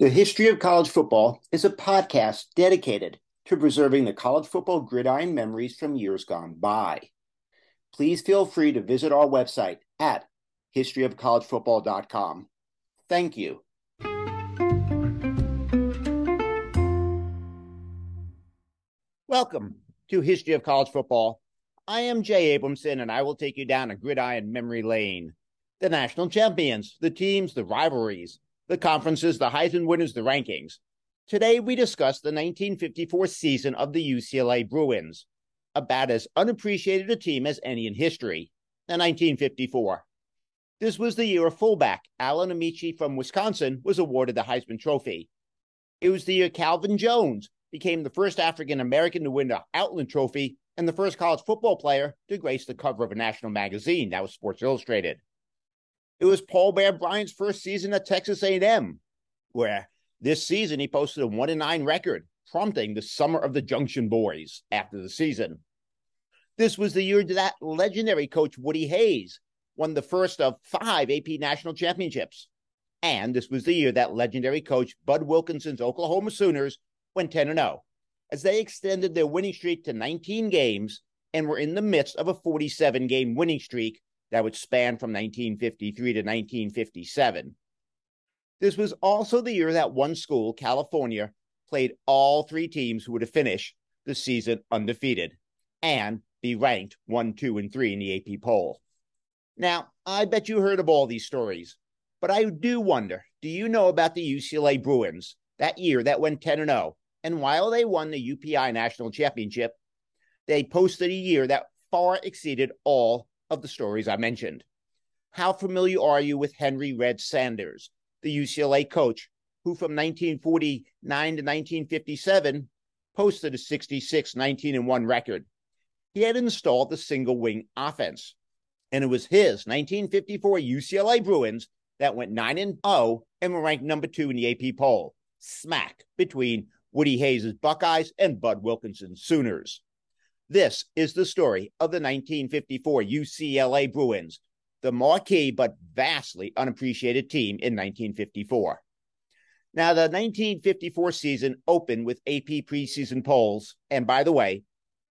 The History of College Football is a podcast dedicated to preserving the college football gridiron memories from years gone by. Please feel free to visit our website at historyofcollegefootball.com. Thank you. Welcome to History of College Football. I am Jay Abramson, and I will take you down a gridiron memory lane. The national champions, the teams, the rivalries, the conferences, the Heisman winners, the rankings. Today, we discuss the 1954 season of the UCLA Bruins, about as unappreciated a team as any in history, in 1954. This was the year a fullback, Alan Ameche from Wisconsin, was awarded the Heisman Trophy. It was the year Calvin Jones became the first African-American to win the Outland Trophy and the first college football player to grace the cover of a national magazine, that was Sports Illustrated. It was Paul Bear Bryant's first season at Texas A&M, where this season he posted a 1-9 record, prompting the Summer of the Junction Boys after the season. This was the year that legendary coach Woody Hayes won the first of 5 AP national championships. And this was the year that legendary coach Bud Wilkinson's Oklahoma Sooners went 10-0, as they extended their winning streak to 19 games and were in the midst of a 47-game winning streak that would span from 1953 to 1957. This was also the year that one school, California, played all 3 teams who were to finish the season undefeated and be ranked 1, 2, and 3 in the AP poll. Now, I bet you heard of all these stories, but I do wonder, do you know about the UCLA Bruins, that year that went 10-0, and while they won the UPI National Championship, they posted a year that far exceeded all of the stories I mentioned? How familiar are you with Henry Red Sanders, the UCLA coach, who from 1949 to 1957 posted a 66-19-1 record? He had installed the single-wing offense, and it was his 1954 UCLA Bruins that went 9-0 and were ranked number 2 in the AP poll, smack between Woody Hayes' Buckeyes and Bud Wilkinson's Sooners. This is the story of the 1954 UCLA Bruins, the marquee but vastly unappreciated team in 1954. Now, the 1954 season opened with AP preseason polls. And by the way,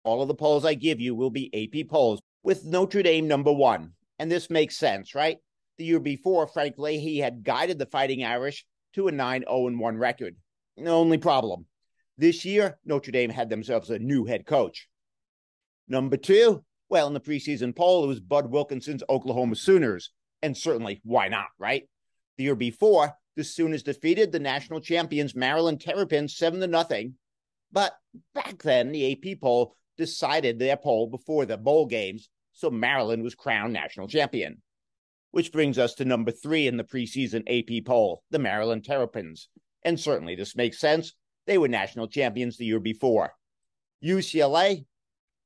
all of the polls I give you will be AP polls, with Notre Dame number 1. And this makes sense, right? The year before, Frank Leahy had guided the Fighting Irish to a 9-0-1 record. Only problem, this year, Notre Dame had themselves a new head coach. Number 2, well, in the preseason poll, it was Bud Wilkinson's Oklahoma Sooners, and certainly, why not, right? The year before, the Sooners defeated the national champions Maryland Terrapins 7-0, but back then, the AP poll decided their poll before the bowl games, so Maryland was crowned national champion. Which brings us to number 3 in the preseason AP poll, the Maryland Terrapins, and certainly this makes sense. They were national champions the year before. UCLA,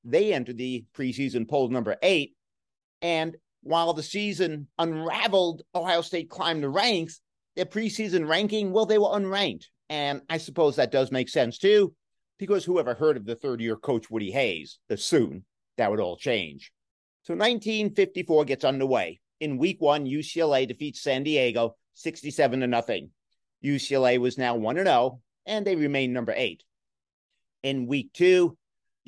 they entered the preseason poll number 8, and while the season unraveled, Ohio State climbed the ranks. Their preseason ranking, well, they were unranked, and I suppose that does make sense too, because whoever heard of the third-year coach Woody Hayes, the Soon, that would all change. So 1954 gets underway. In week 1, UCLA defeats San Diego 67-0. UCLA was now 1-0, and they remained number 8. In week 2,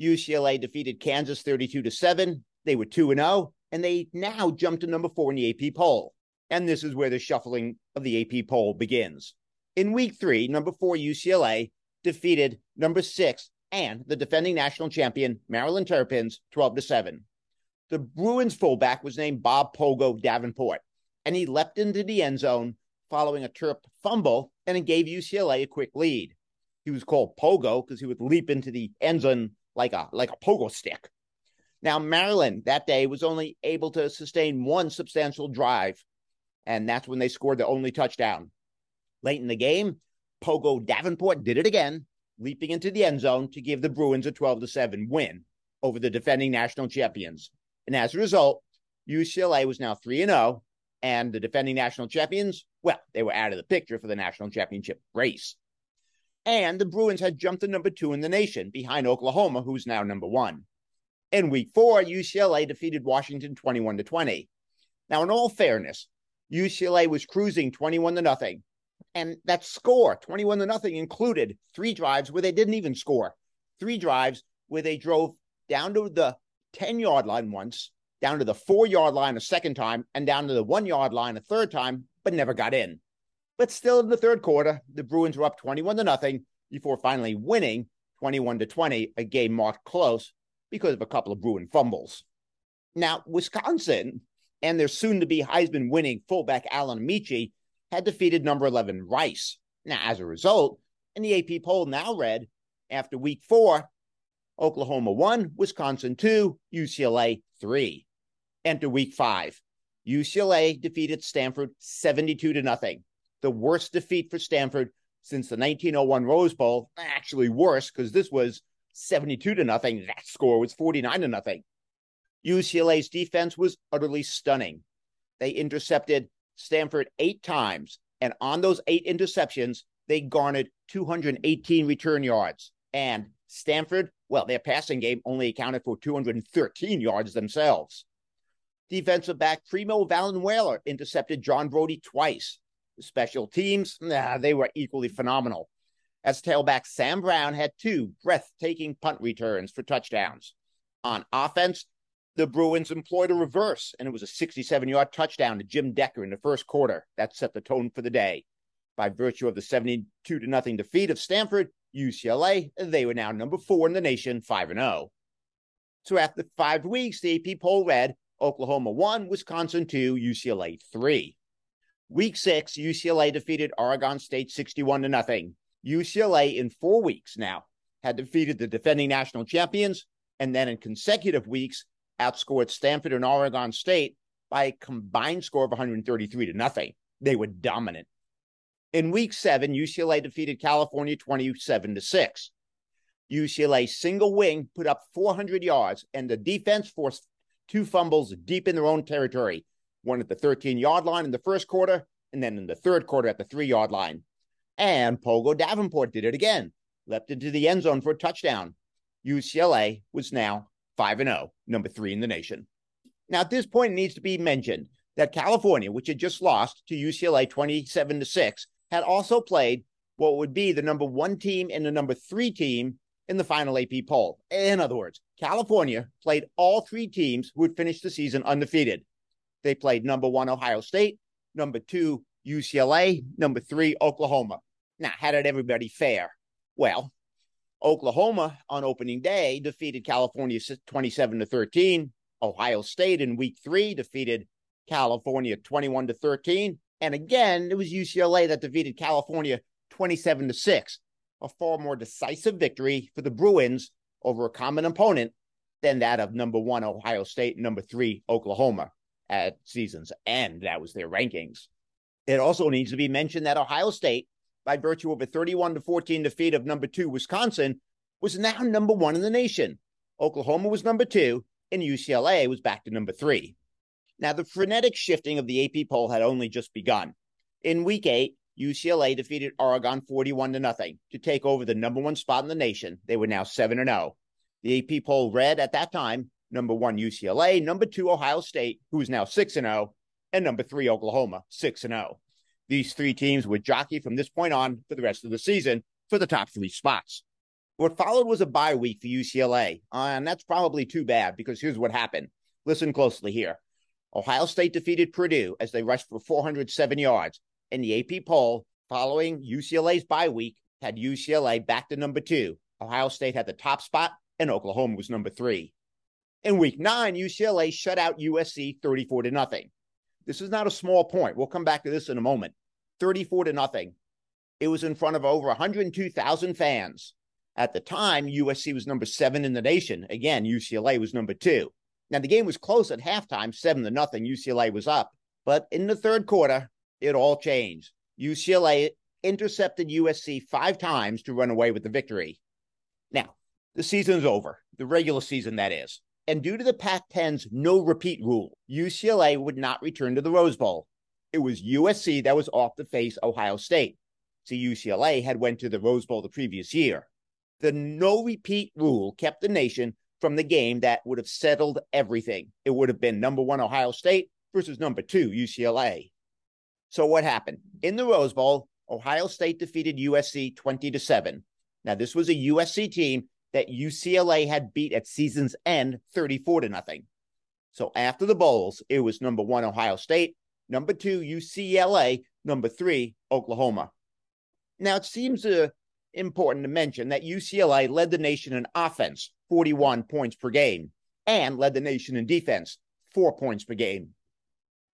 UCLA defeated Kansas 32-7. They were 2-0, and they now jumped to number 4 in the AP poll. And this is where the shuffling of the AP poll begins. In week 3, number 4 UCLA defeated number 6 and the defending national champion Maryland Terrapins 12-7. The Bruins fullback was named Bob Pogo Davenport, and he leapt into the end zone following a Terp fumble, and it gave UCLA a quick lead. He was called Pogo because he would leap into the end zone like a pogo stick. Now, Maryland that day was only able to sustain one substantial drive, and that's when they scored the only touchdown. Late in the game, Pogo Davenport did it again, leaping into the end zone to give the Bruins a 12-7 win over the defending national champions. And as a result, UCLA was now 3-0, and the defending national champions, well, they were out of the picture for the national championship race. And the Bruins had jumped to number 2 in the nation, behind Oklahoma, who's now number 1. In week 4, UCLA defeated Washington 21-20. Now, in all fairness, UCLA was cruising 21-0 and that score, 21-0, included three drives where they didn't even score. Three drives where they drove down to the 10-yard line once, down to the 4-yard line a second time, and down to the 1-yard line a third time, but never got in. But still in the third quarter, the Bruins were up 21-0 before finally winning 21-20, a game marked close because of a couple of Bruin fumbles. Now, Wisconsin and their soon-to-be Heisman-winning fullback Alan Michie had defeated number 11 Rice. Now, as a result, in the AP poll now read, after week four, Oklahoma 1, Wisconsin 2, UCLA 3. Enter week five. UCLA defeated Stanford 72-0. The worst defeat for Stanford since the 1901 Rose Bowl. Actually worse, because this was 72-0. That score was 49-0. UCLA's defense was utterly stunning. They intercepted Stanford 8 times, and on those 8 interceptions, they garnered 218 return yards. And Stanford, well, their passing game only accounted for 213 yards themselves. Defensive back Primo Valenweiler intercepted John Brody twice. The special teams, they were equally phenomenal, as tailback Sam Brown had 2 breathtaking punt returns for touchdowns. On offense, the Bruins employed a reverse, and it was a 67-yard touchdown to Jim Decker in the first quarter. That set the tone for the day. By virtue of the 72-0 defeat of Stanford, UCLA, they were now number 4 in the nation, 5-0. So after 5 weeks, the AP poll read, Oklahoma 1, Wisconsin 2, UCLA 3. Week 6, UCLA defeated Oregon State 61-0. UCLA in 4 weeks now had defeated the defending national champions, and then in consecutive weeks, outscored Stanford and Oregon State by a combined score of 133-0. They were dominant. In week 7, UCLA defeated California 27-6. UCLA single wing put up 400 yards, and the defense forced 2 fumbles deep in their own territory, one at the 13-yard line in the first quarter, and then in the third quarter at the 3-yard line. And Pogo Davenport did it again, leapt into the end zone for a touchdown. UCLA was now 5-0, number 3 in the nation. Now, at this point, it needs to be mentioned that California, which had just lost to UCLA 27-6, had also played what would be the number 1 team and the number 3 team in the final AP poll. In other words, California played all 3 teams who had finished the season undefeated. They played number 1 Ohio State, number 2 UCLA, number 3 Oklahoma. Now, how did everybody fare? Well, Oklahoma on opening day defeated California 27-13. Ohio State in week 3 defeated California 21-13. And again, it was UCLA that defeated California 27-6, a far more decisive victory for the Bruins over a common opponent than that of number 1 Ohio State, number 3 Oklahoma at season's end. That was their rankings. It also needs to be mentioned that Ohio State, by virtue of a 31-14 defeat of number 2 Wisconsin, was now number 1 in the nation. Oklahoma was number 2, and UCLA was back to number 3. Now, the frenetic shifting of the AP poll had only just begun. In week 8, UCLA defeated Oregon 41-0 to take over the number 1 spot in the nation. They were now 7-0. The AP poll read at that time, number 1 UCLA, number 2 Ohio State, who is now 6-0, and number 3 Oklahoma, 6-0. These 3 teams would jockey from this point on for the rest of the season for the top 3 spots. What followed was a bye week for UCLA, and that's probably too bad because here's what happened. Listen closely here. Ohio State defeated Purdue as they rushed for 407 yards, and the AP poll following UCLA's bye week had UCLA back to number 2. Ohio State had the top spot, and Oklahoma was number 3. In week 9, UCLA shut out USC 34-0. This is not a small point. We'll come back to this in a moment. 34-0. It was in front of over 102,000 fans. At the time, USC was number 7 in the nation. Again, UCLA was number 2. Now, the game was close at halftime, 7-0. UCLA was up. But in the third quarter, it all changed. UCLA intercepted USC 5 times to run away with the victory. Now, the season's over. The regular season, that is. And due to the Pac-10's no-repeat rule, UCLA would not return to the Rose Bowl. It was USC that was off to face Ohio State. See, UCLA had went to the Rose Bowl the previous year. The no-repeat rule kept the nation from the game that would have settled everything. It would have been number 1 Ohio State versus number 2 UCLA. So what happened? In the Rose Bowl, Ohio State defeated USC 20-7. Now, this was a USC team that UCLA had beat at season's end 34-0. So after the bowls, it was number one, Ohio State, number two, UCLA, number three, Oklahoma. Now, it seems important to mention that UCLA led the nation in offense, 41 points per game, and led the nation in defense, 4 points per game.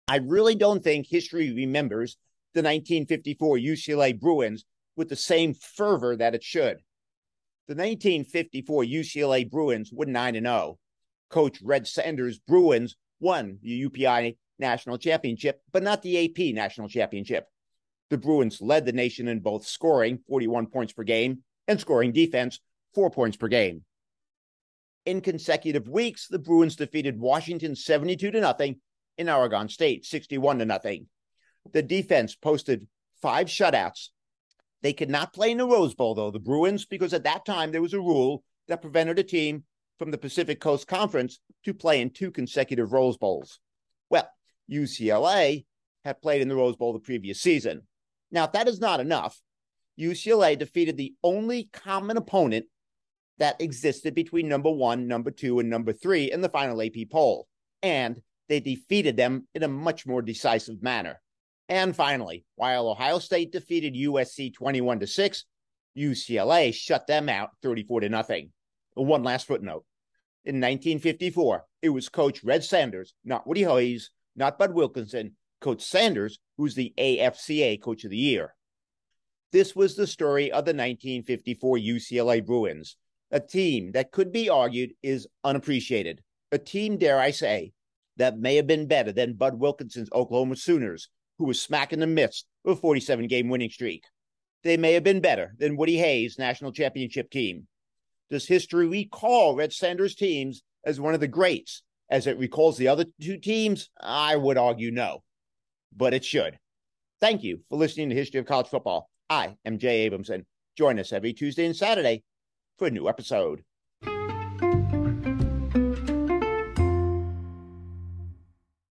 I really don't think history remembers the 1954 UCLA Bruins with the same fervor that it should. The 1954 UCLA Bruins were 9-0. Coach Red Sanders' Bruins won the UPI National Championship, but not the AP National Championship. The Bruins led the nation in both scoring, 41 points per game, and scoring defense, 4 points per game. In consecutive weeks, the Bruins defeated Washington 72-0 in Oregon State, 61-0. The defense posted 5 shutouts. They could not play in the Rose Bowl, though, the Bruins, because at that time there was a rule that prevented a team from the Pacific Coast Conference to play in 2 consecutive Rose Bowls. Well, UCLA had played in the Rose Bowl the previous season. Now, if that is not enough, UCLA defeated the only common opponent that existed between number one, number two, and number three in the final AP poll, and they defeated them in a much more decisive manner. And finally, while Ohio State defeated USC 21-6, UCLA shut them out 34-0. One last footnote. In 1954, it was Coach Red Sanders, not Woody Hayes, not Bud Wilkinson, Coach Sanders, who's the AFCA Coach of the Year. This was the story of the 1954 UCLA Bruins, a team that could be argued is unappreciated, a team, dare I say, that may have been better than Bud Wilkinson's Oklahoma Sooners, who was smack in the midst of a 47-game winning streak. They may have been better than Woody Hayes' national championship team. Does history recall Red Sanders' teams as one of the greats, as it recalls the other two teams? I would argue no, but it should. Thank you for listening to History of College Football. I am Jay Abramson. Join us every Tuesday and Saturday for a new episode.